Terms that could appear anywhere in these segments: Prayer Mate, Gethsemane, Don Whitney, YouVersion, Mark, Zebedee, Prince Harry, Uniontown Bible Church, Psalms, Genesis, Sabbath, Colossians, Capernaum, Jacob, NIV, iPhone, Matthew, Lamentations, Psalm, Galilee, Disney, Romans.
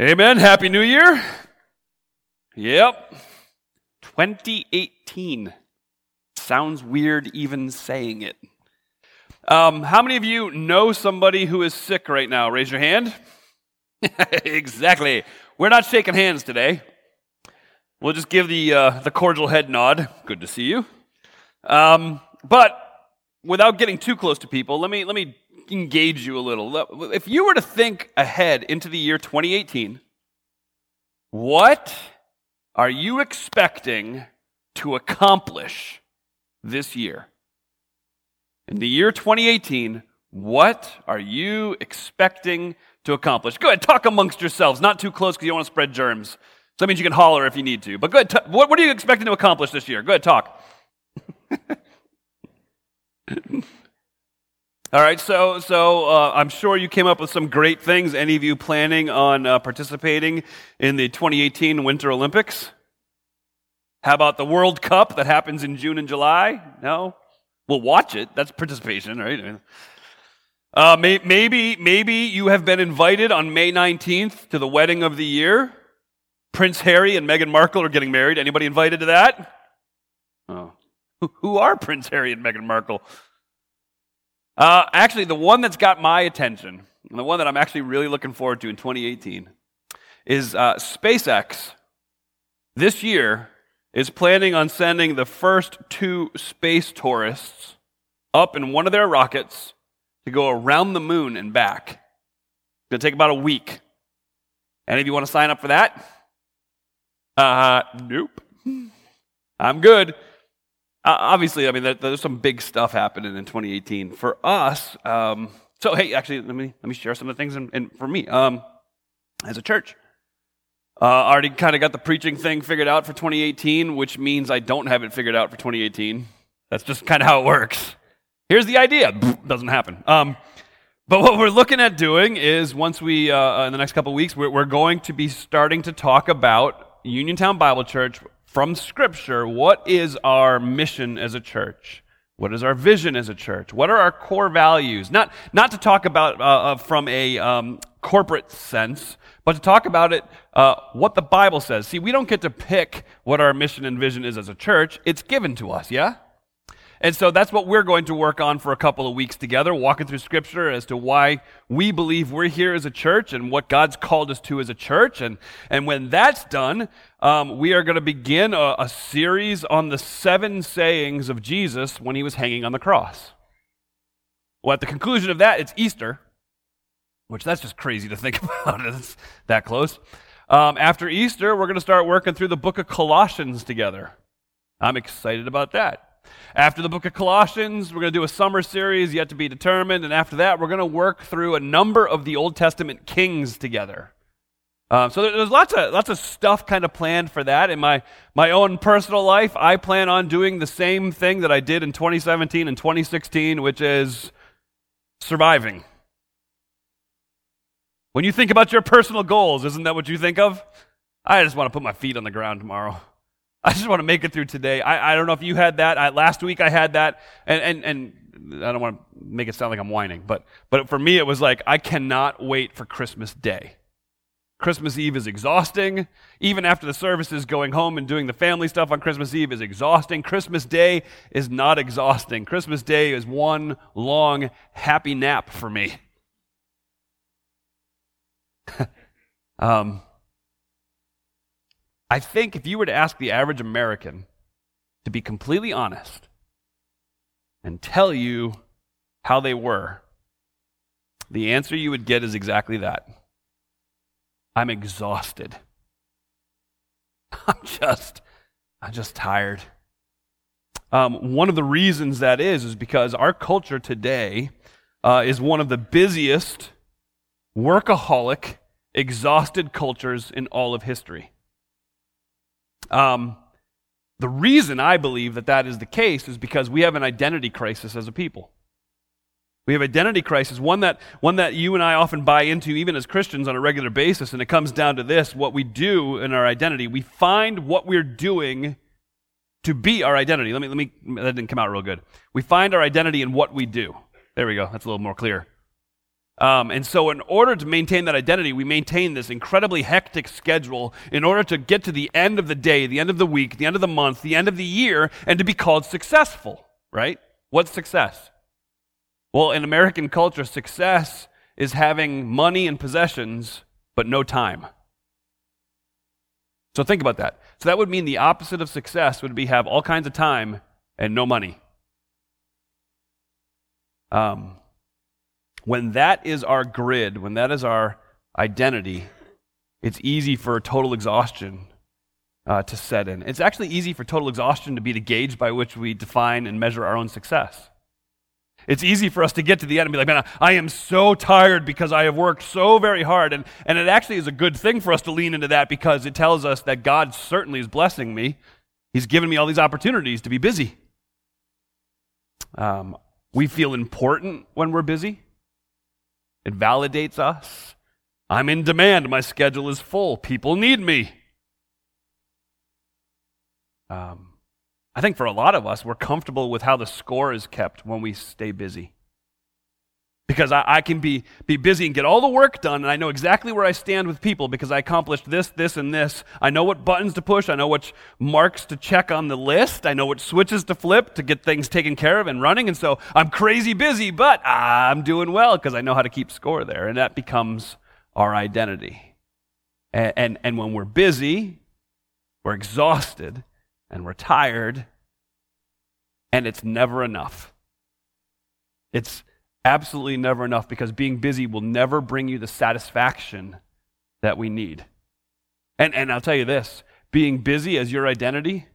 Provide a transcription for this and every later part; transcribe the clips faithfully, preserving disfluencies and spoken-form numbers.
Amen. Happy New Year. Yep. twenty eighteen. Sounds weird even saying it. Um, how many of you know somebody who is sick right now? Raise your hand. Exactly. We're not shaking hands today. We'll just give the uh, the cordial head nod. Good to see you. Um, but without getting too close to people, let me let me engage you a little. If you were to think ahead into the year twenty eighteen, what are you expecting to accomplish this year? In the year twenty eighteen, what are you expecting to accomplish? Go ahead, talk amongst yourselves. Not too close because you don't want to spread germs. So that means you can holler if you need to. But go ahead, t- what, what are you expecting to accomplish this year? Go ahead, talk. All right, so so uh, I'm sure you came up with some great things. Any of you planning on uh, participating in the twenty eighteen Winter Olympics? How about the World Cup that happens in June and July? No? We'll watch it. That's participation, right? Uh, may, maybe maybe you have been invited on May nineteenth to the wedding of the year. Prince Harry and Meghan Markle are getting married. Anybody invited to that? Oh. Who, who are Prince Harry and Meghan Markle? Uh, actually, the one that's got my attention, and the one that I'm actually really looking forward to in twenty eighteen, is uh, SpaceX this year is planning on sending the first two space tourists up in one of their rockets to go around the moon and back. It's going to take about a week. Any of you want to sign up for that? Uh, nope. I'm good. Uh, obviously, I mean, there, there's some big stuff happening in twenty eighteen for us. Um, so, hey, actually, let me let me share some of the things. And, and for me, um, as a church, uh, I already kind of got the preaching thing figured out for twenty eighteen, which means I don't have it figured out for twenty eighteen. That's just kind of how it works. Here's the idea. Doesn't happen. Um, but what we're looking at doing is once we, uh, in the next couple of weeks, we're, we're going to be starting to talk about Uniontown Bible Church. From Scripture, what is our mission as a church? What is our vision as a church? What are our core values? Not not to talk about uh, from a um, corporate sense, but to talk about it, uh, what the Bible says. See, we don't get to pick what our mission and vision is as a church. It's given to us, yeah? And so that's what we're going to work on for a couple of weeks together, walking through Scripture as to why we believe we're here as a church and what God's called us to as a church. And and when that's done, um, we are going to begin a, a series on the seven sayings of Jesus when he was hanging on the cross. Well, at the conclusion of that, it's Easter, which that's just crazy to think about. It's that close. Um, after Easter, we're going to start working through the book of Colossians together. I'm excited about that. After the book of Colossians, we're going to do a summer series yet to be determined, and after that, we're going to work through a number of the Old Testament kings together. Um, so there's lots of lots of stuff kind of planned for that. In my my own personal life, I plan on doing the same thing that I did in twenty seventeen and twenty sixteen, which is surviving. When you think about your personal goals, isn't that what you think of? I just want to put my feet on the ground tomorrow. I just want to make it through today. I, I don't know if you had that. I, last week I had that, and, and and I don't want to make it sound like I'm whining, but but for me it was like, I cannot wait for Christmas Day. Christmas Eve is exhausting. Even after the services, going home and doing the family stuff on Christmas Eve is exhausting. Christmas Day is not exhausting. Christmas Day is one long happy nap for me. um. I think if you were to ask the average American to be completely honest and tell you how they were, the answer you would get is exactly that. I'm exhausted. I'm just, I'm just tired. Um, one of the reasons that is, is because our culture today uh, is one of the busiest, workaholic, exhausted cultures in all of history. Um, the reason I believe that that is the case is because we have an identity crisis as a people. We have identity crisis, one that one that you and I often buy into even as Christians on a regular basis, and it comes down to this, what we do in our identity. We find what we're doing to be our identity. Let me, let me, that didn't come out real good. We find our identity in what we do. There we go. That's a little more clear. Um, and so in order to maintain that identity, we maintain this incredibly hectic schedule in order to get to the end of the day, the end of the week, the end of the month, the end of the year, and to be called successful, right? What's success? Well, in American culture, success is having money and possessions, but no time. So think about that. So that would mean the opposite of success would be have all kinds of time and no money. Um, when that is our grid, when that is our identity, it's easy for total exhaustion uh, to set in. It's actually easy for total exhaustion to be the gauge by which we define and measure our own success. It's easy for us to get to the end and be like, man, I am so tired because I have worked so very hard. And, and it actually is a good thing for us to lean into that because it tells us that God certainly is blessing me. He's given me all these opportunities to be busy. Um, we feel important when we're busy. It validates us. I'm in demand. My schedule is full. People need me. Um. I think for a lot of us, we're comfortable with how the score is kept when we stay busy. Because I, I can be, be busy and get all the work done, and I know exactly where I stand with people because I accomplished this, this, and this. I know what buttons to push. I know which marks to check on the list. I know which switches to flip to get things taken care of and running. And so I'm crazy busy, but I'm doing well because I know how to keep score there. And that becomes our identity. And, and, and when we're busy, we're exhausted, and we're tired, and it's never enough. It's absolutely never enough because being busy will never bring you the satisfaction that we need. And and I'll tell you this, being busy as your identity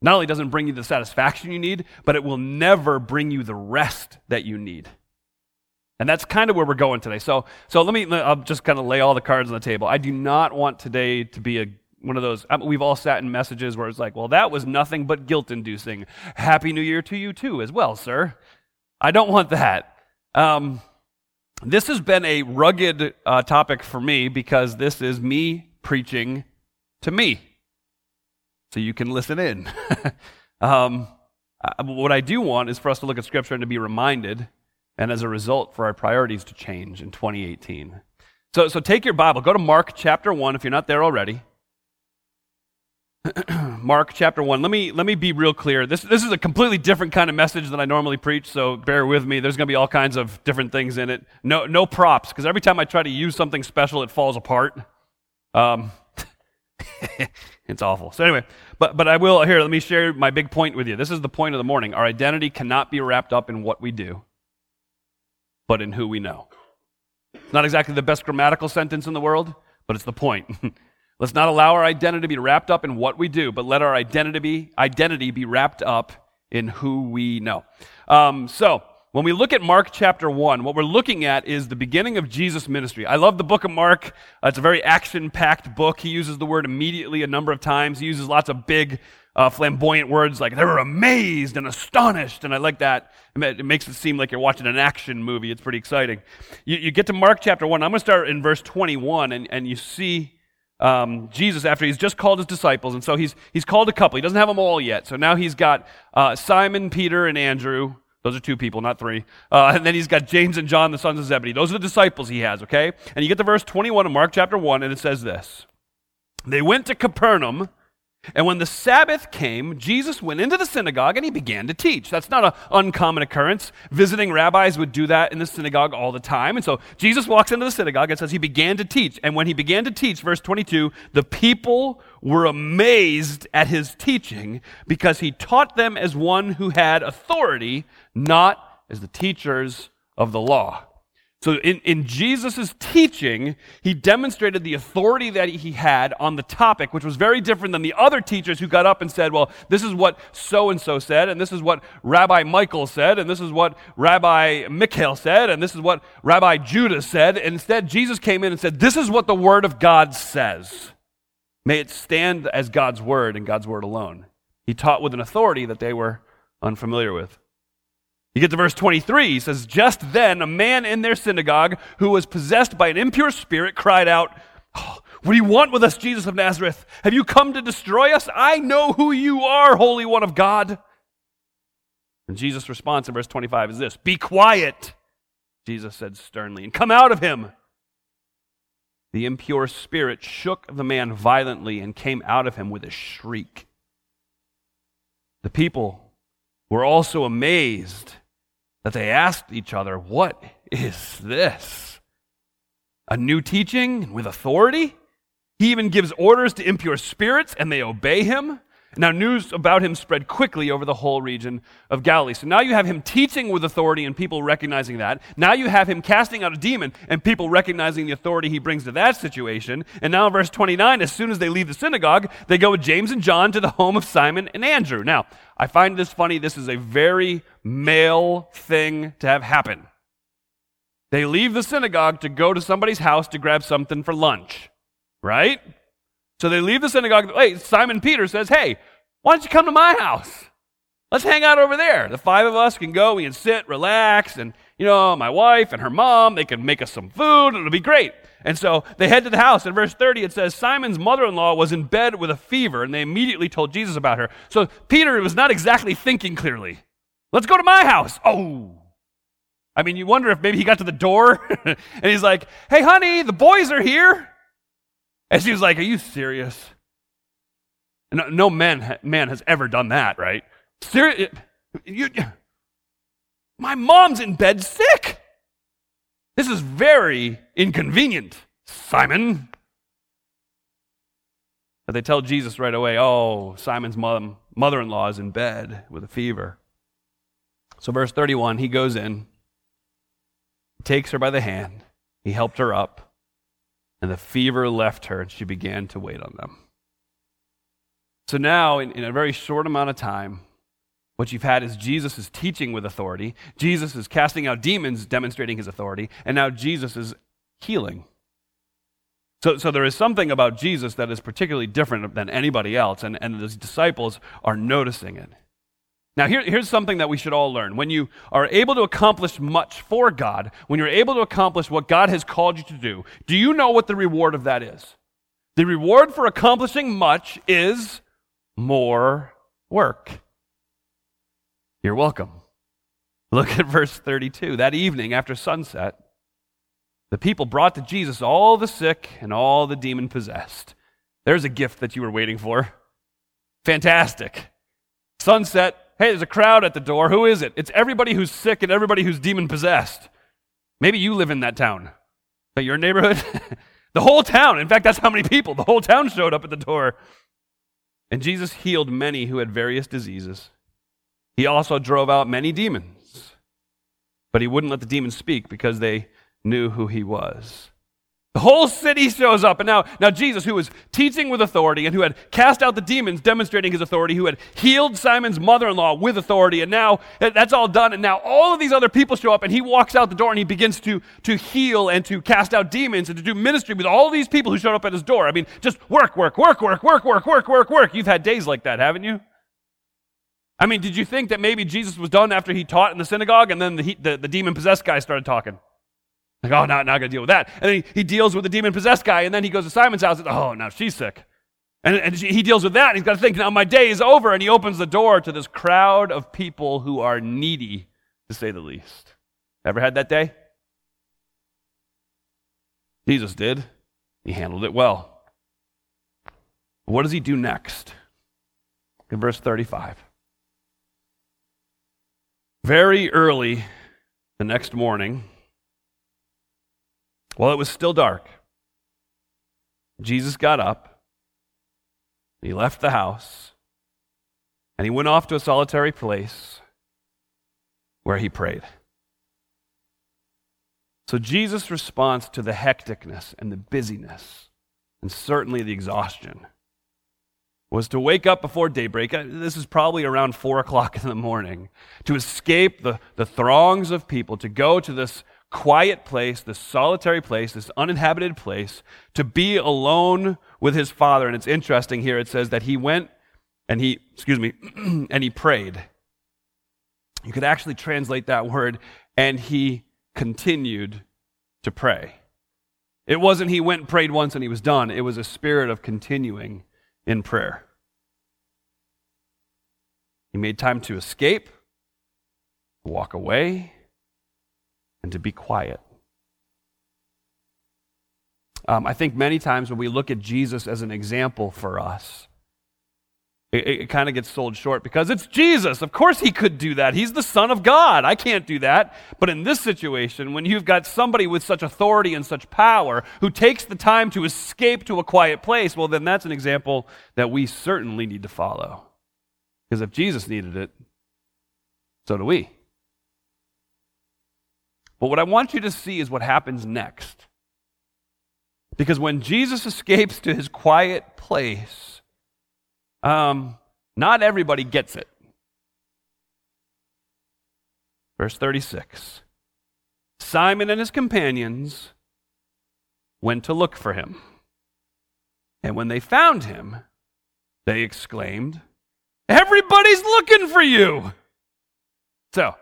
not only doesn't bring you the satisfaction you need, but it will never bring you the rest that you need. And that's kind of where we're going today. So so let me, I'll just kind of lay all the cards on the table. I do not want today to be a one of those, I mean, we've all sat in messages where it's like, well, that was nothing but guilt-inducing. Happy New Year to you too as well, sir. I don't want that. Um, this has been a rugged uh, topic for me because this is me preaching to me. So you can listen in. um, I, what I do want is for us to look at Scripture and to be reminded, and as a result, for our priorities to change in twenty eighteen. So, so take your Bible. Go to Mark chapter one if you're not there already. Mark chapter one. Let me let me be real clear. This this is a completely different kind of message than I normally preach, so bear with me. There's going to be all kinds of different things in it. No no props, because every time I try to use something special, it falls apart. Um, it's awful. So anyway, but but I will here. Let me share my big point with you. This is the point of the morning. Our identity cannot be wrapped up in what we do, but in who we know. It's not exactly the best grammatical sentence in the world, but it's the point. Let's not allow our identity to be wrapped up in what we do, but let our identity be, identity be wrapped up in who we know. Um, so when we look at Mark chapter one, what we're looking at is the beginning of Jesus' ministry. I love the book of Mark. Uh, it's a very action-packed book. He uses the word immediately a number of times. He uses lots of big, uh, flamboyant words like they were amazed and astonished, and I like that. It makes it seem like you're watching an action movie. It's pretty exciting. You, you get to Mark chapter one. I'm going to start in verse twenty-one, and, and you see Um, Jesus, after he's just called his disciples, and so he's he's called a couple. He doesn't have them all yet. So now he's got uh, Simon, Peter, and Andrew. Those are two people, not three. Uh, and then he's got James and John, the sons of Zebedee. Those are the disciples he has, okay? And you get to verse twenty-one of Mark chapter one, and it says this. They went to Capernaum, and when the Sabbath came, Jesus went into the synagogue, and he began to teach. That's not an uncommon occurrence. Visiting rabbis would do that in the synagogue all the time. And so Jesus walks into the synagogue and says he began to teach. And when he began to teach, verse twenty-two, the people were amazed at his teaching because he taught them as one who had authority, not as the teachers of the law. So in, in Jesus' teaching, he demonstrated the authority that he had on the topic, which was very different than the other teachers who got up and said, well, this is what so-and-so said, and this is what Rabbi Michael said, and this is what Rabbi Mikhail said, and this is what Rabbi Judah said. And instead, Jesus came in and said, this is what the Word of God says. May it stand as God's Word and God's Word alone. He taught with an authority that they were unfamiliar with. You get to verse twenty-three, he says, just then a man in their synagogue who was possessed by an impure spirit cried out, oh, what do you want with us, Jesus of Nazareth? Have you come to destroy us? I know who you are, Holy One of God. And Jesus' response in verse twenty-five is this, be quiet Jesus said sternly, "And come out of him!" The impure spirit shook the man violently and came out of him with a shriek. The people were also amazed that they asked each other, "What is this? A new teaching with authority? He even gives orders to impure spirits and they obey him." Now news about him spread quickly over the whole region of Galilee. So now you have him teaching with authority and people recognizing that. Now you have him casting out a demon and people recognizing the authority he brings to that situation. And now in verse twenty-nine, as soon as they leave the synagogue, they go with James and John to the home of Simon and Andrew. Now, I find this funny. This is a very male thing to have happen. They leave the synagogue to go to somebody's house to grab something for lunch, right? So they leave the synagogue. Hey, Simon Peter says, "Hey, why don't you come to my house? Let's hang out over there. The five of us can go. We can sit, relax, and, you know, my wife and her mom, they can make us some food. It'll be great." And so they head to the house. In verse thirty, it says, Simon's mother-in-law was in bed with a fever, and they immediately told Jesus about her. So Peter was not exactly thinking clearly. Let's go to my house. Oh. I mean, you wonder if maybe he got to the door, and he's like, "Hey, honey, the boys are here." And she was like, "Are you serious?" No, no man, man has ever done that, right? Seri- you, you, my mom's in bed sick. This is very inconvenient, Simon. But they tell Jesus right away, "Oh, Simon's mom, mother-in-law is in bed with a fever." So verse thirty-one, he goes in, takes her by the hand, he helped her up. And the fever left her, and she began to wait on them. So now, in, in a very short amount of time, what you've had is Jesus is teaching with authority, Jesus is casting out demons, demonstrating his authority, and now Jesus is healing. So, so there is something about Jesus that is particularly different than anybody else, and, and his disciples are noticing it. Now, here, here's something that we should all learn. When you are able to accomplish much for God, when you're able to accomplish what God has called you to do, do you know what the reward of that is? The reward for accomplishing much is more work. You're welcome. Look at verse thirty-two. That evening after sunset, the people brought to Jesus all the sick and all the demon-possessed. There's a gift that you were waiting for. Fantastic. Sunset. Hey, there's a crowd at the door. Who is it? It's everybody who's sick and everybody who's demon-possessed. Maybe you live in that town. Is that your neighborhood? The whole town. In fact, that's how many people. The whole town showed up at the door. And Jesus healed many who had various diseases. He also drove out many demons. But he wouldn't let the demons speak because they knew who he was. The whole city shows up, and now, now Jesus, who was teaching with authority and who had cast out the demons, demonstrating his authority, who had healed Simon's mother-in-law with authority, and now that's all done, and now all of these other people show up, and he walks out the door, and he begins to, to heal and to cast out demons and to do ministry with all these people who showed up at his door. I mean, just work, work, work, work, work, work, work, work, work. You've had days like that, haven't you? I mean, did you think that maybe Jesus was done after he taught in the synagogue, and then the, the, the demon-possessed guy started talking? Like, oh, now, now I got to deal with that. And then he, he deals with the demon-possessed guy, and then he goes to Simon's house, and oh, now she's sick. And, and she, he deals with that, and he's got to think, now my day is over, and he opens the door to this crowd of people who are needy, to say the least. Ever had that day? Jesus did. He handled it well. What does he do next? In verse thirty-five. Very early the next morning, while it was still dark, Jesus got up, he left the house, and he went off to a solitary place where he prayed. So Jesus' response to the hecticness and the busyness, and certainly the exhaustion, was to wake up before daybreak, this is probably around four o'clock in the morning, to escape the, the throngs of people, to go to this quiet place, this solitary place, this uninhabited place, to be alone with his Father. And it's interesting here, it says that he went and he, excuse me, and he prayed. You could actually translate that word, and he continued to pray. It wasn't he went and prayed once and he was done. It was a spirit of continuing in prayer. He made time to escape, walk away, and to be quiet. Um, I think many times when we look at Jesus as an example for us, it, it kind of gets sold short because it's Jesus. Of course he could do that. He's the Son of God. I can't do that. But in this situation, when you've got somebody with such authority and such power who takes the time to escape to a quiet place, well, then that's an example that we certainly need to follow. Because if Jesus needed it, so do we. But what I want you to see is what happens next. Because when Jesus escapes to his quiet place, um, not everybody gets it. Verse thirty-six, Simon and his companions went to look for him. And when they found him, they exclaimed, "Everybody's looking for you!" So, a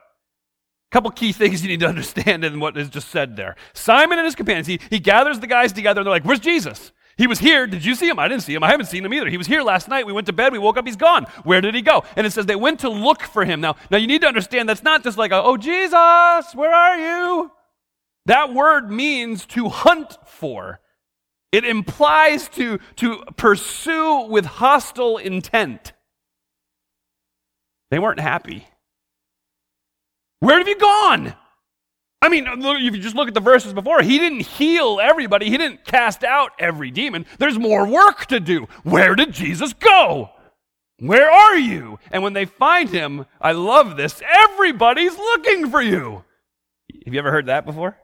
couple key things you need to understand in what is just said there. Simon and his companions, he, he gathers the guys together and they're like, "Where's Jesus? He was here. Did you see him? I didn't see him. I haven't seen him either. He was here last night. We went to bed. We woke up. He's gone. Where did he go?" And it says they went to look for him. Now, now you need to understand that's not just like, a, "Oh, Jesus, where are you?" That word means to hunt for. It implies to, to pursue with hostile intent. They weren't happy. "Where have you gone?" I mean, if you just look at the verses before, he didn't heal everybody. He didn't cast out every demon. There's more work to do. Where did Jesus go? Where are you? And when they find him, I love this, "Everybody's looking for you." Have you ever heard that before?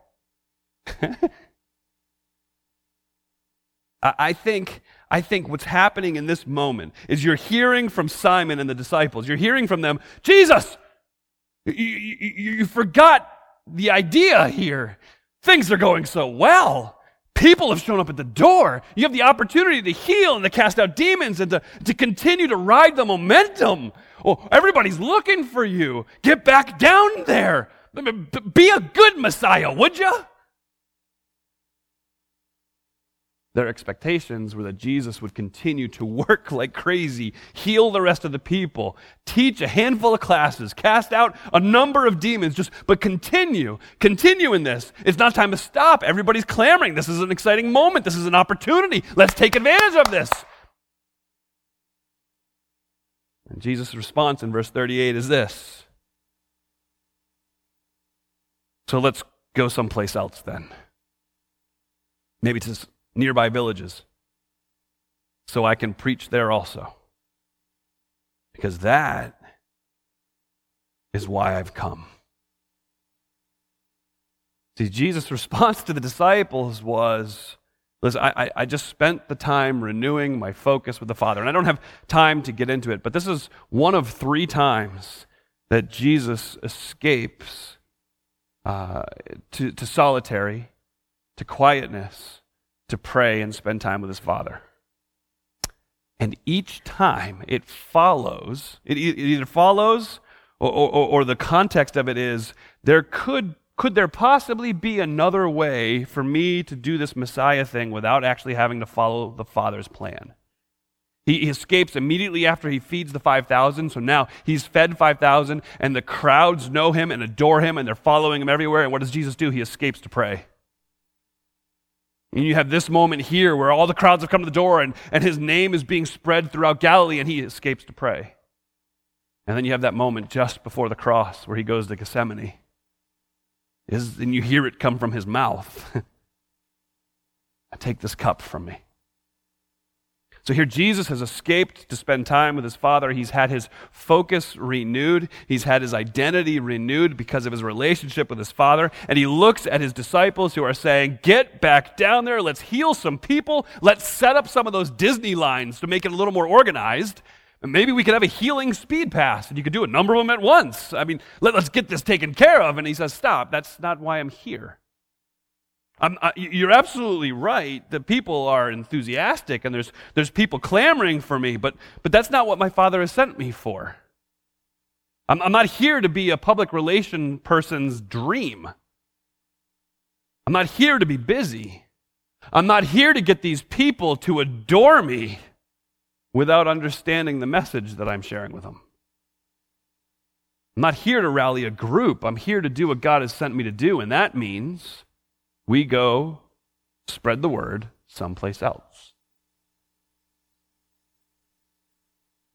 I think... I think what's happening in this moment is you're hearing from Simon and the disciples. You're hearing from them, "Jesus, you, you, you forgot the idea here. Things are going so well. People have shown up at the door. You have the opportunity to heal and to cast out demons and to, to continue to ride the momentum. Oh, everybody's looking for you. Get back down there. Be a good Messiah, would you?" Their expectations were that Jesus would continue to work like crazy, heal the rest of the people, teach a handful of classes, cast out a number of demons, just but continue, continue in this. It's not time to stop. Everybody's clamoring. This is an exciting moment. This is an opportunity. Let's take advantage of this. And Jesus' response in verse thirty-eight is this. "So let's go someplace else then. Maybe to nearby villages, so I can preach there also. Because that is why I've come." See, Jesus' response to the disciples was, "Listen, I, I just spent the time renewing my focus with the Father." And I don't have time to get into it, but this is one of three times that Jesus escapes uh, to, to solitary, to quietness, to pray and spend time with his Father. And each time it follows, it, it either follows or, or, or the context of it is, there could, could there possibly be another way for me to do this Messiah thing without actually having to follow the Father's plan? He, he escapes immediately after he feeds the five thousand, so now he's fed five thousand, and the crowds know him and adore him, and they're following him everywhere, and what does Jesus do? He escapes to pray. And you have this moment here where all the crowds have come to the door and, and his name is being spread throughout Galilee and he escapes to pray. And then you have that moment just before the cross where he goes to Gethsemane. Is, and you hear it come from his mouth. "Take this cup from me." So here Jesus has escaped to spend time with his Father. He's had his focus renewed. He's had his identity renewed because of his relationship with his Father. And he looks at his disciples who are saying, "Get back down there. Let's heal some people. Let's set up some of those Disney lines to make it a little more organized. And maybe we could have a healing speed pass and you could do a number of them at once. I mean, let, let's get this taken care of." And he says, "Stop. That's not why I'm here. I'm, I, you're absolutely right. The people are enthusiastic and there's there's people clamoring for me, but but that's not what my Father has sent me for. I'm, I'm not here to be a public relation person's dream. I'm not here to be busy. I'm not here to get these people to adore me without understanding the message that I'm sharing with them." I'm not here to rally a group. I'm here to do what God has sent me to do, and that means we go spread the word someplace else.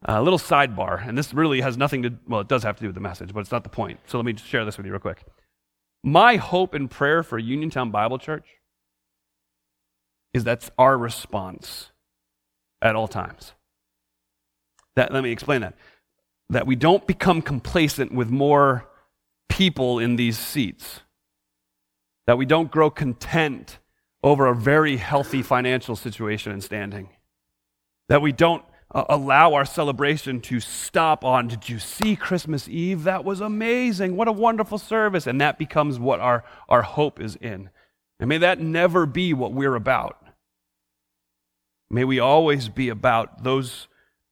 A little sidebar, and this really has nothing to, well, it does have to do with the message, but it's not the point. So let me just share this with you real quick. My hope and prayer for Uniontown Bible Church is that's our response at all times. That, let me explain that. That we don't become complacent with more people in these seats. That we don't grow content over a very healthy financial situation and standing. That we don't uh, allow our celebration to stop on, did you see Christmas Eve? That was amazing. What a wonderful service. And that becomes what our, our hope is in. And may that never be what we're about. May we always be about those,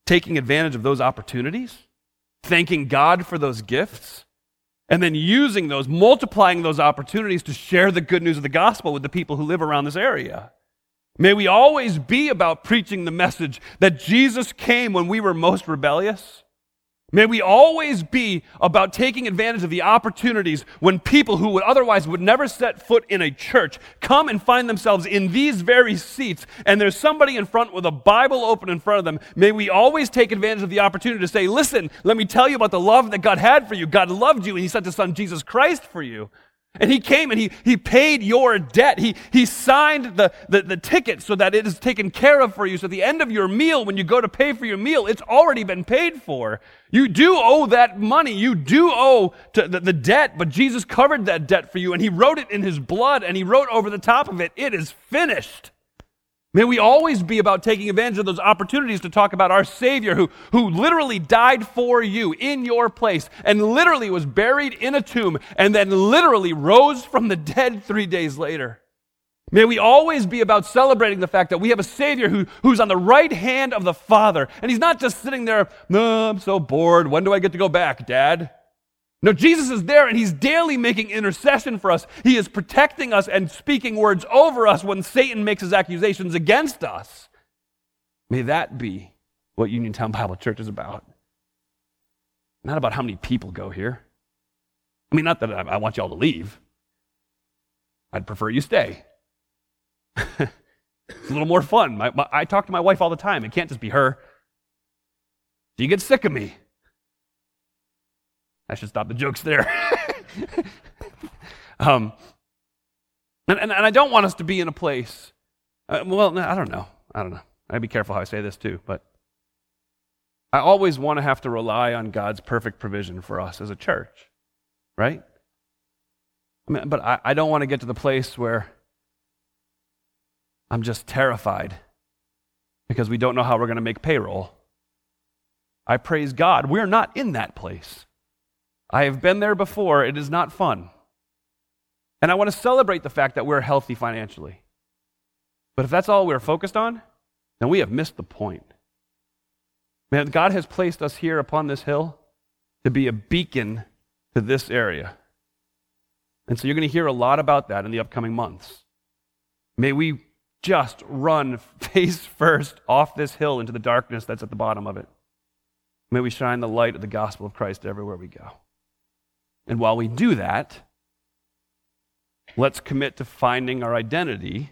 taking advantage of those opportunities, thanking God for those gifts, and then using those, multiplying those opportunities to share the good news of the gospel with the people who live around this area. May we always be about preaching the message that Jesus came when we were most rebellious. May we always be about taking advantage of the opportunities when people who would otherwise would never set foot in a church come and find themselves in these very seats, and there's somebody in front with a Bible open in front of them. May we always take advantage of the opportunity to say, listen, let me tell you about the love that God had for you. God loved you, and he sent his son Jesus Christ for you. And he came and he he paid your debt. He he signed the, the, the ticket so that it is taken care of for you. So at the end of your meal, when you go to pay for your meal, it's already been paid for. You do owe that money. You do owe to the, the debt, but Jesus covered that debt for you, and he wrote it in his blood, and he wrote over the top of it, it is finished. May we always be about taking advantage of those opportunities to talk about our Savior who, who literally died for you in your place and literally was buried in a tomb and then literally rose from the dead three days later. May we always be about celebrating the fact that we have a Savior who, who's on the right hand of the Father. And he's not just sitting there, no, I'm so bored. When do I get to go back, Dad? No, Jesus is there, and he's daily making intercession for us. He is protecting us and speaking words over us when Satan makes his accusations against us. May that be what Uniontown Bible Church is about. Not about how many people go here. I mean, not that I want y'all to leave. I'd prefer you stay. It's a little more fun. My, my, I talk to my wife all the time. It can't just be her. Do you get sick of me? I should stop the jokes there. um, and, and, and I don't want us to be in a place, uh, well, I don't know. I don't know. I'd be careful how I say this too, but I always want to have to rely on God's perfect provision for us as a church, right? I mean, but I, I don't want to get to the place where I'm just terrified because we don't know how we're going to make payroll. I praise God. We're not in that place. I have been there before. It is not fun. And I want to celebrate the fact that we're healthy financially. But if that's all we're focused on, then we have missed the point. Man, God has placed us here upon this hill to be a beacon to this area. And so you're going to hear a lot about that in the upcoming months. May we just run face first off this hill into the darkness that's at the bottom of it. May we shine the light of the gospel of Christ everywhere we go. And while we do that, let's commit to finding our identity,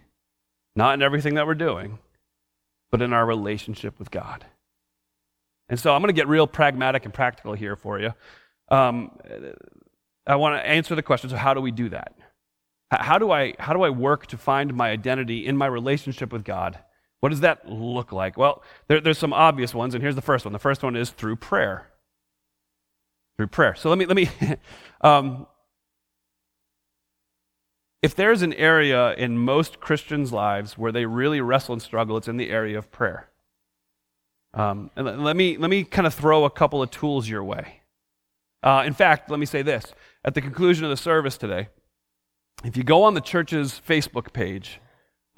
not in everything that we're doing, but in our relationship with God. And so I'm going to get real pragmatic and practical here for you. Um, I want to answer the question, so how do we do that? How do I, how do I work to find my identity in my relationship with God? What does that look like? Well, there, there's some obvious ones, and here's the first one. The first one is through prayer. Through prayer. So let me, let me. um, if there's an area in most Christians' lives where they really wrestle and struggle, it's in the area of prayer. Um, and let, let me let me kind of throw a couple of tools your way. Uh, in fact, let me say this: at the conclusion of the service today, if you go on the church's Facebook page,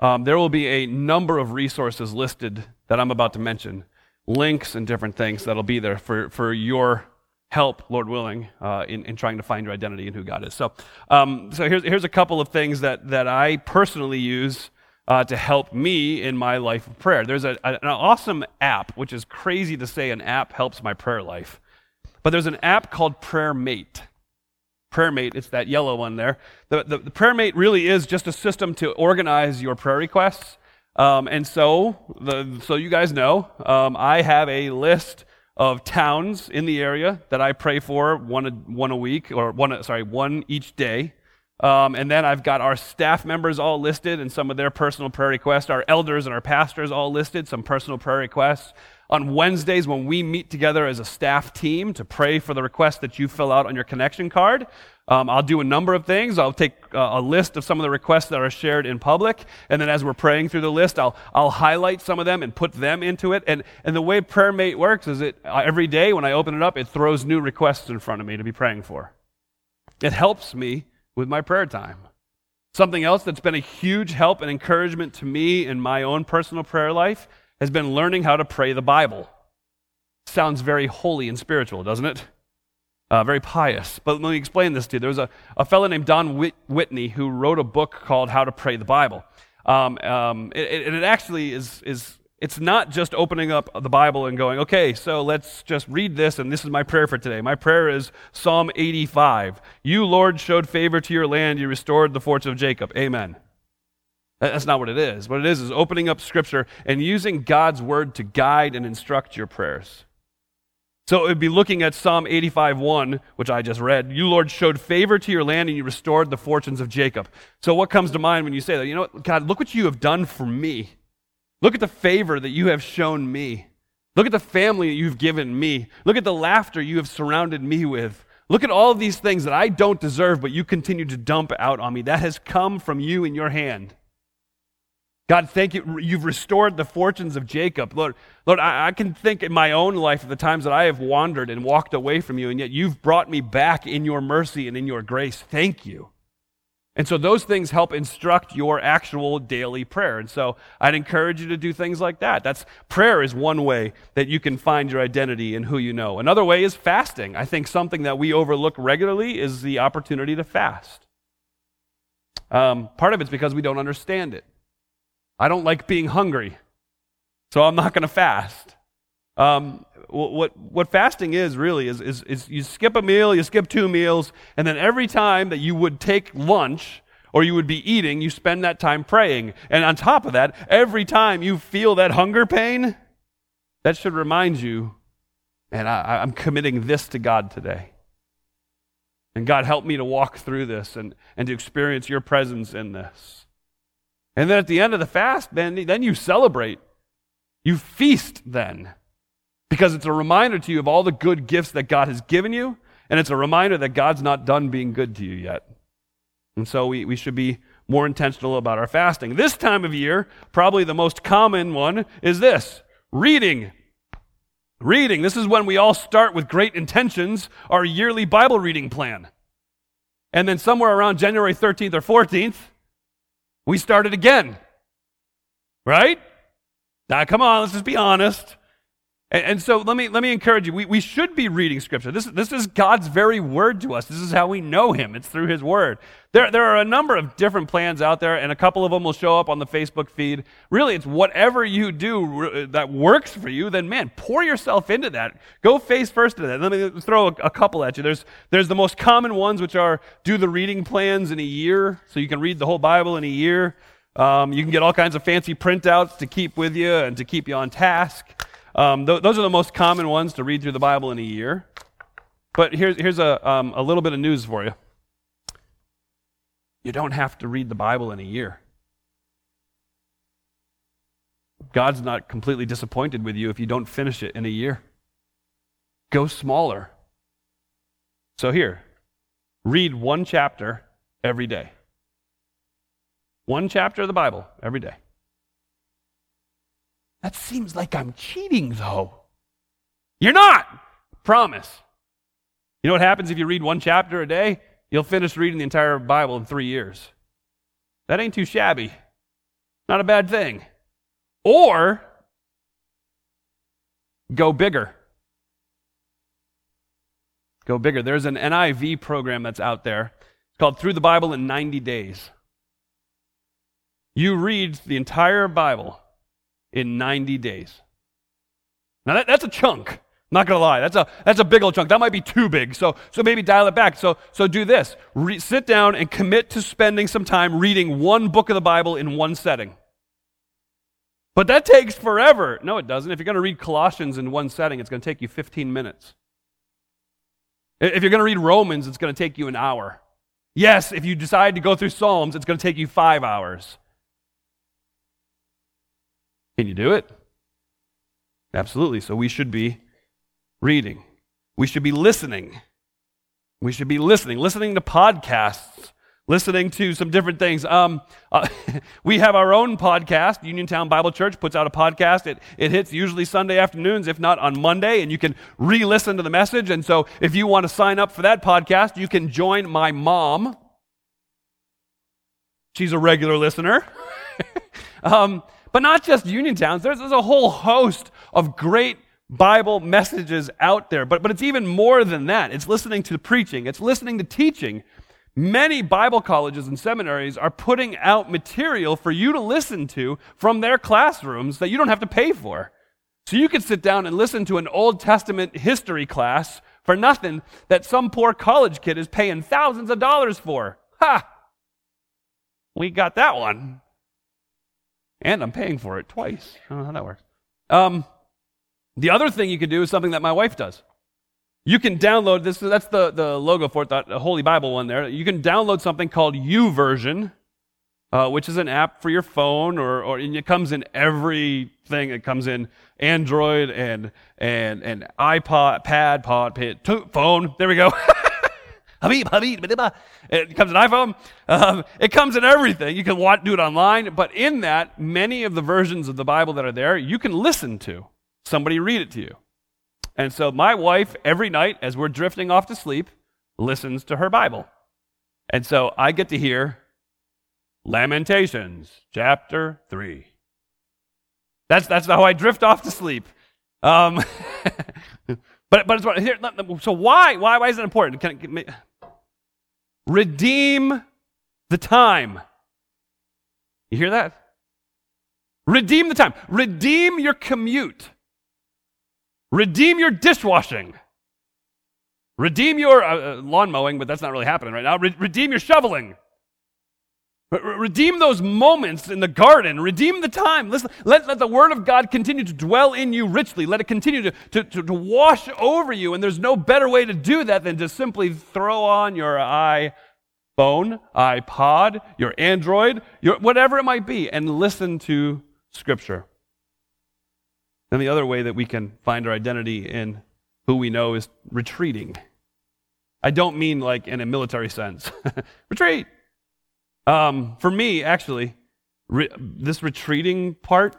um, there will be a number of resources listed that I'm about to mention, links and different things that'll be there for for your help, Lord willing, uh, in, in trying to find your identity and who God is. So um, so here's here's a couple of things that, that I personally use uh, to help me in my life of prayer. There's a, an awesome app, which is crazy to say an app helps my prayer life. But there's an app called Prayer Mate. Prayer Mate, it's that yellow one there. The, the, the Prayer Mate really is just a system to organize your prayer requests. Um, and so, the, so you guys know, um, I have a list of towns in the area that I pray for one a, one a week, or one sorry one each day. Um, and then I've got our staff members all listed and some of their personal prayer requests, our elders and our pastors all listed, some personal prayer requests. On Wednesdays when we meet together as a staff team to pray for the requests that you fill out on your connection card, um, I'll do a number of things. I'll take uh, a list of some of the requests that are shared in public, and then as we're praying through the list, I'll I'll highlight some of them and put them into it. And and the way Prayer Mate works is it uh, every day when I open it up, it throws new requests in front of me to be praying for. It helps me with my prayer time. Something else that's been a huge help and encouragement to me in my own personal prayer life has been learning how to pray the Bible. Sounds very holy and spiritual, doesn't it? Uh, very pious. But let me explain this to you. There was a, a fellow named Don Whitney who wrote a book called How to Pray the Bible. Um, um, it, it actually is, is, it's not just opening up the Bible and going, okay, so let's just read this, and this is my prayer for today. My prayer is Psalm eighty-five. You, Lord, showed favor to your land. You restored the fortunes of Jacob. Amen. That's not what it is. What it is is opening up Scripture and using God's Word to guide and instruct your prayers. So it would be looking at Psalm eighty-five one, which I just read. You, Lord, showed favor to your land, and you restored the fortunes of Jacob. So what comes to mind when you say that? You know what, God, look what you have done for me. Look at the favor that you have shown me. Look at the family that you've given me. Look at the laughter you have surrounded me with. Look at all these things that I don't deserve, but you continue to dump out on me. That has come from you in your hand. God, thank you. You've restored the fortunes of Jacob. Lord, Lord, I, I can think in my own life of the times that I have wandered and walked away from you, and yet you've brought me back in your mercy and in your grace. Thank you. And so those things help instruct your actual daily prayer. And so I'd encourage you to do things like that. That's prayer is one way that you can find your identity and who you know. Another way is fasting. I think something that we overlook regularly is the opportunity to fast. Um, part of it's because we don't understand it. I don't like being hungry, so I'm not going to fast. Um, what what fasting is really is, is is you skip a meal, you skip two meals, and then every time that you would take lunch or you would be eating, you spend that time praying. And on top of that, every time you feel that hunger pain, that should remind you, man, I, I'm committing this to God today. And God, help me to walk through this and, and to experience your presence in this. And then at the end of the fast, then, then you celebrate. You feast then. Because it's a reminder to you of all the good gifts that God has given you, and it's a reminder that God's not done being good to you yet. And so we, we should be more intentional about our fasting. This time of year, probably the most common one is this, reading. Reading. This is when we all start with great intentions, our yearly Bible reading plan. And then somewhere around January thirteenth or fourteenth, we started again, right? Now, come on, let's just be honest. And, and so let me let me encourage you. We we should be reading Scripture. This, this is God's very word to us. This is how we know him. It's through his word. There, there are a number of different plans out there, and a couple of them will show up on the Facebook feed. Really, it's whatever you do that works for you, then, man, pour yourself into that. Go face first into that. Let me throw a, a couple at you. There's there's the most common ones, which are do the reading plans in a year, so you can read the whole Bible in a year. Um, you can get all kinds of fancy printouts to keep with you and to keep you on task. Um, th- those are the most common ones to read through the Bible in a year. But here's here's a um, a little bit of news for you. You don't have to read the Bible in a year. God's not completely disappointed with you if you don't finish it in a year. Go smaller. So here, read one chapter every day. One chapter of the Bible every day. That seems like I'm cheating, though. You're not! Promise. You know what happens if you read one chapter a day? You'll finish reading the entire Bible in three years. That ain't too shabby. Not a bad thing. Or, go bigger. Go bigger. There's an N I V program that's out there. It's called Through the Bible in ninety days. You read the entire Bible in ninety days. Now that, that's a chunk. Not gonna lie, that's a that's a big old chunk. That might be too big, so so maybe dial it back. So so do this: Re- sit down and commit to spending some time reading one book of the Bible in one setting. But that takes forever. No, it doesn't. If you're gonna read Colossians in one setting, it's gonna take you fifteen minutes. If you're gonna read Romans, it's gonna take you an hour. Yes, if you decide to go through Psalms, it's gonna take you five hours. Can you do it? Absolutely. So we should be reading. We should be listening. We should be listening. Listening to podcasts. Listening to some different things. Um, uh, we have our own podcast. Uniontown Bible Church puts out a podcast. It it hits usually Sunday afternoons, if not on Monday, and you can re-listen to the message. And so if you want to sign up for that podcast, you can join my mom. She's a regular listener. um, but not just Uniontown. There's, there's a whole host of great Bible messages out there, but but it's even more than that. It's listening to the preaching. It's listening to teaching. Many Bible colleges and seminaries are putting out material for you to listen to from their classrooms that you don't have to pay for. So you could sit down and listen to an Old Testament history class for nothing that some poor college kid is paying thousands of dollars for. Ha! We got that one. And I'm paying for it twice. I don't know how that works. Um... The other thing you can do is something that my wife does. You can download this. That's the, the logo for it, the Holy Bible one there. You can download something called YouVersion, uh, which is an app for your phone, or or and it comes in everything. It comes in Android and and and iPod, pad, pod, pad, to, phone. There we go. Habib, Habib, it comes in iPhone. Um, it comes in everything. You can watch, do it online. But in that, many of the versions of the Bible that are there, you can listen to. Somebody read it to you. And so my wife, every night as we're drifting off to sleep, listens to her Bible. And so I get to hear Lamentations, chapter three. That's that's how I drift off to sleep. Um, but but it's here. So why why why is it important? Can, can, redeem the time. You hear that? Redeem the time. Redeem your commute. Redeem your dishwashing. Redeem your uh, lawn mowing, but that's not really happening right now. Re- redeem your shoveling. Re- redeem those moments in the garden. Redeem the time. Listen, let, let the word of God continue to dwell in you richly. Let it continue to, to, to, to wash over you. And there's no better way to do that than to simply throw on your iPhone, iPod, your Android, your whatever it might be, and listen to Scripture. Then the other way that we can find our identity in who we know is retreating. I don't mean like in a military sense. Retreat! Um, for me, actually, re- this retreating part,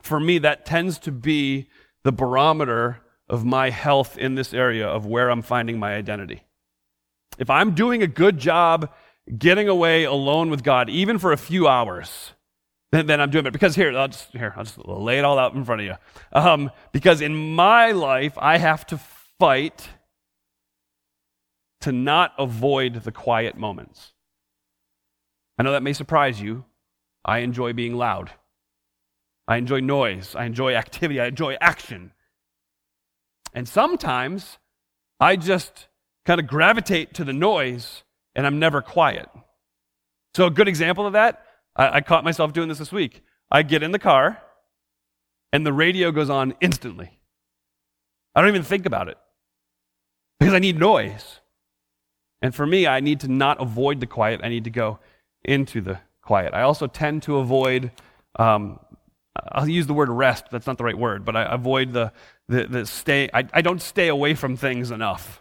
for me, that tends to be the barometer of my health in this area of where I'm finding my identity. If I'm doing a good job getting away alone with God, even for a few hours, Then, then I'm doing it. Because here, I'll just here, I'll just lay it all out in front of you. Um, because in my life, I have to fight to not avoid the quiet moments. I know that may surprise you. I enjoy being loud. I enjoy noise. I enjoy activity. I enjoy action. And sometimes I just kind of gravitate to the noise, and I'm never quiet. So a good example of that, I caught myself doing this this week. I get in the car, and the radio goes on instantly. I don't even think about it, because I need noise. And for me, I need to not avoid the quiet. I need to go into the quiet. I also tend to avoid, um, I'll use the word rest. That's not the right word, but I avoid the the, the stay. I, I don't stay away from things enough.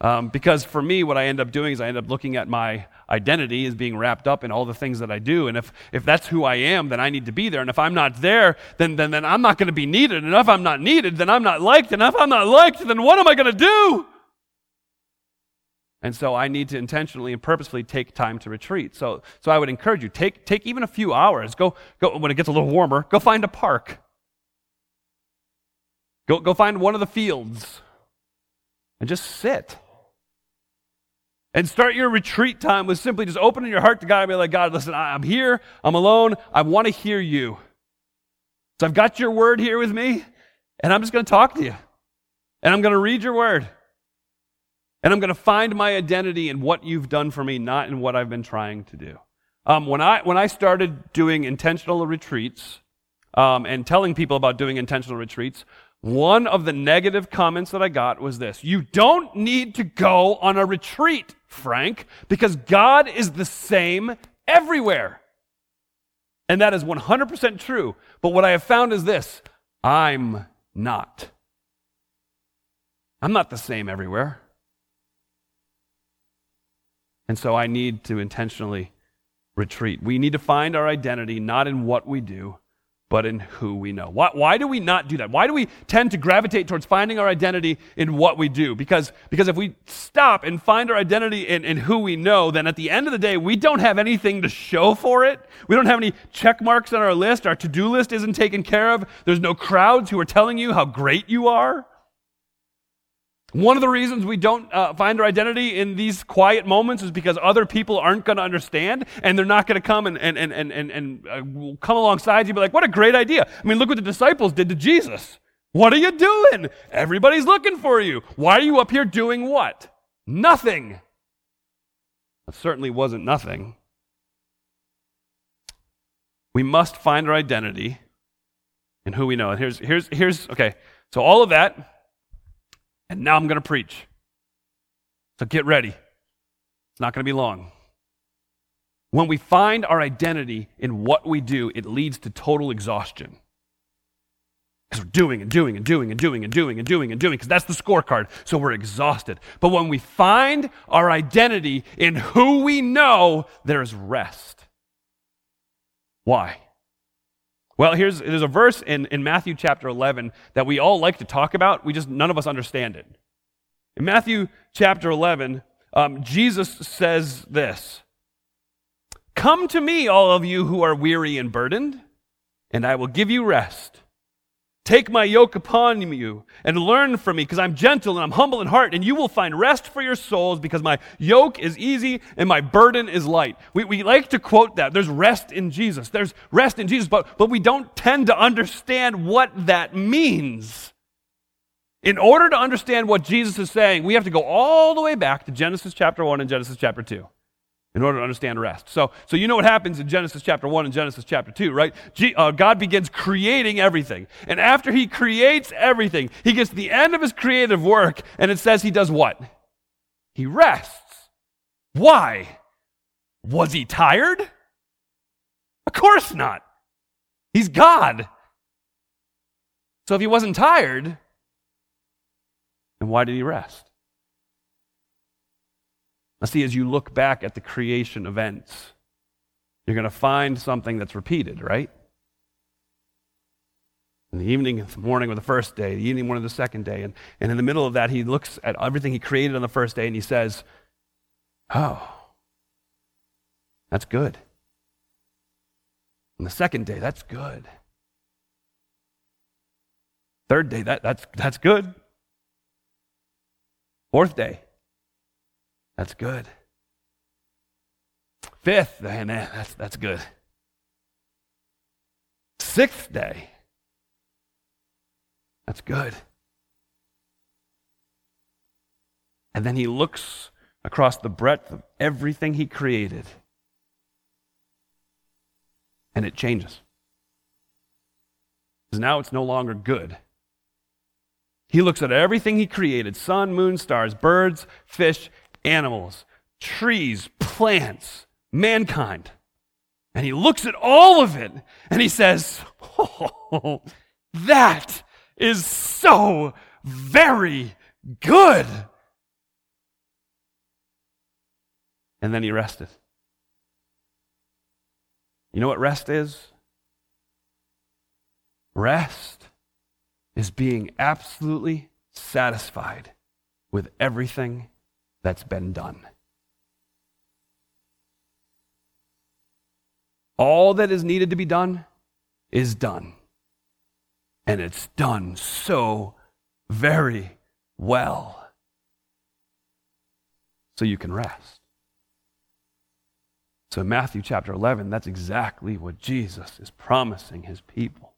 Um, because for me, what I end up doing is I end up looking at my identity as being wrapped up in all the things that I do. And if, if that's who I am, then I need to be there. And if I'm not there, then then, then I'm not going to be needed. And if I'm not needed, then I'm not liked. And if I'm not liked, then what am I going to do? And so I need to intentionally and purposefully take time to retreat. So so I would encourage you, take take even a few hours. Go go when it gets a little warmer, go find a park. Go go find one of the fields and just sit. And start your retreat time with simply just opening your heart to God and be like, God, listen, I'm here, I'm alone, I want to hear you. So I've got your word here with me, and I'm just going to talk to you. and I'm going to read your word. And I'm going to find my identity in what you've done for me, not in what I've been trying to do. Um, when I when I started doing intentional retreats um, and telling people about doing intentional retreats, one of the negative comments that I got was this: you don't need to go on a retreat, Frank, because God is the same everywhere. And that is one hundred percent true. But what I have found is this: I'm not. I'm not the same everywhere. And so I need to intentionally retreat. We need to find our identity not in what we do, but in who we know. Why, why do we not do that? Why do we tend to gravitate towards finding our identity in what we do? Because, because if we stop and find our identity in, in who we know, then at the end of the day, we don't have anything to show for it. We don't have any check marks on our list. Our to-do list isn't taken care of. There's no crowds who are telling you how great you are. One of the reasons we don't uh, find our identity in these quiet moments is because other people aren't going to understand, and they're not going to come and and and and and uh, come alongside you and be like, what a great idea. I mean, look what the disciples did to Jesus. What are you doing? Everybody's looking for you. Why are you up here doing what? Nothing. It certainly wasn't nothing. We must find our identity in who we know. And here's, here's, here's, okay, so all of that, and now I'm going to preach. So get ready. It's not going to be long. When we find our identity in what we do, it leads to total exhaustion. Because we're doing and doing and doing and doing and doing and doing and doing, because that's the scorecard, so we're exhausted. But when we find our identity in who we know, there's rest. Why? Well, here's there's a verse in, in Matthew chapter eleven that we all like to talk about. We just, none of us understand it. In Matthew chapter eleven, um, Jesus says this: "Come to me, all of you who are weary and burdened, and I will give you rest. Take my yoke upon you and learn from me, because I'm gentle and I'm humble in heart, and you will find rest for your souls, because my yoke is easy and my burden is light." We we like to quote that. There's rest in Jesus. There's rest in Jesus, but, but we don't tend to understand what that means. In order to understand what Jesus is saying, we have to go all the way back to Genesis chapter one and Genesis chapter two. In order to understand rest. So so you know what happens in Genesis chapter one and Genesis chapter two, right? G, uh, God begins creating everything. And after he creates everything, he gets to the end of his creative work, and it says he does what? He rests. Why? Was he tired? Of course not. He's God. So if he wasn't tired, then why did he rest? Now see, as you look back at the creation events, you're going to find something that's repeated, right? In the evening, in the morning of the first day, the evening, one of the second day, and, and in the middle of that, he looks at everything he created on the first day, and he says, oh, that's good. On the second day, that's good. Third day, that, that's, that's good. Fourth day, that's good. Fifth day, man, that's, that's good. Sixth day, that's good. And then he looks across the breadth of everything he created, and it changes. Because now it's no longer good. He looks at everything he created: sun, moon, stars, birds, fish, animals, trees, plants, mankind. And he looks at all of it and he says, oh, that is so very good. And then he rested. You know what rest is? Rest is being absolutely satisfied with everything that's been done. All that is needed to be done is done. And it's done so very well. So you can rest. So in Matthew chapter eleven, that's exactly what Jesus is promising his people.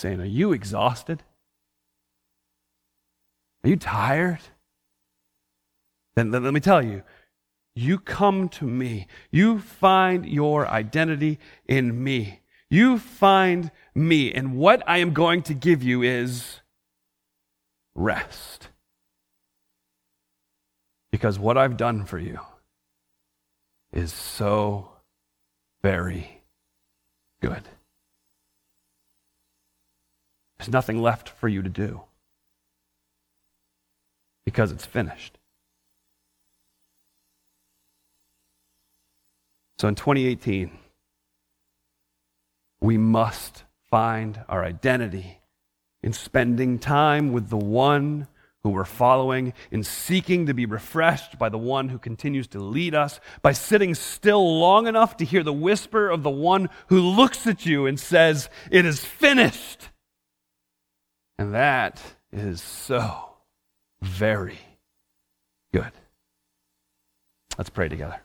Saying, are you exhausted? Are you tired? Then let me tell you, you come to me. You find your identity in me. You find me. And what I am going to give you is rest. Because what I've done for you is so very good. There's nothing left for you to do because it's finished. So in twenty eighteen, we must find our identity in spending time with the one who we're following, in seeking to be refreshed by the one who continues to lead us, by sitting still long enough to hear the whisper of the one who looks at you and says, "It is finished." And that is so very good. Let's pray together.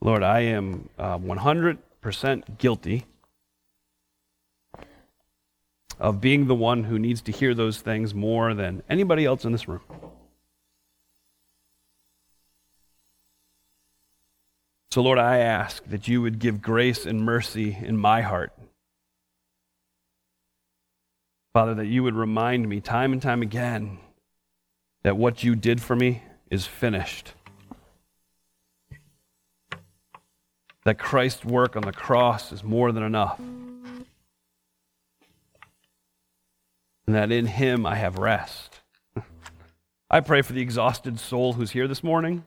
Lord, I am uh, one hundred percent guilty of being the one who needs to hear those things more than anybody else in this room. So, Lord, I ask that you would give grace and mercy in my heart. Father, that you would remind me time and time again that what you did for me is finished. That Christ's work on the cross is more than enough. And that in him I have rest. I pray for the exhausted soul who's here this morning,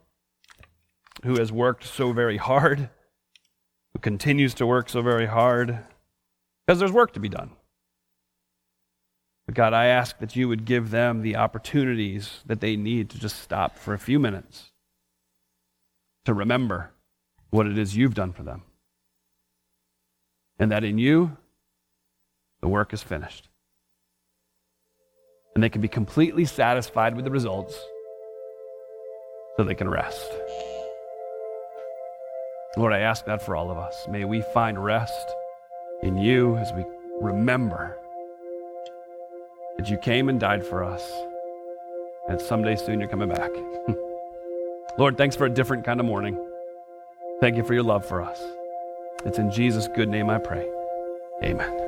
who has worked so very hard, who continues to work so very hard, because there's work to be done. But God, I ask that you would give them the opportunities that they need to just stop for a few minutes to remember what it is you've done for them. And that in you, the work is finished. And they can be completely satisfied with the results so they can rest. Lord, I ask that for all of us. May we find rest in you as we remember that you came and died for us, and someday soon you're coming back. Lord, thanks for a different kind of morning. Thank you for your love for us. It's in Jesus' good name I pray. Amen.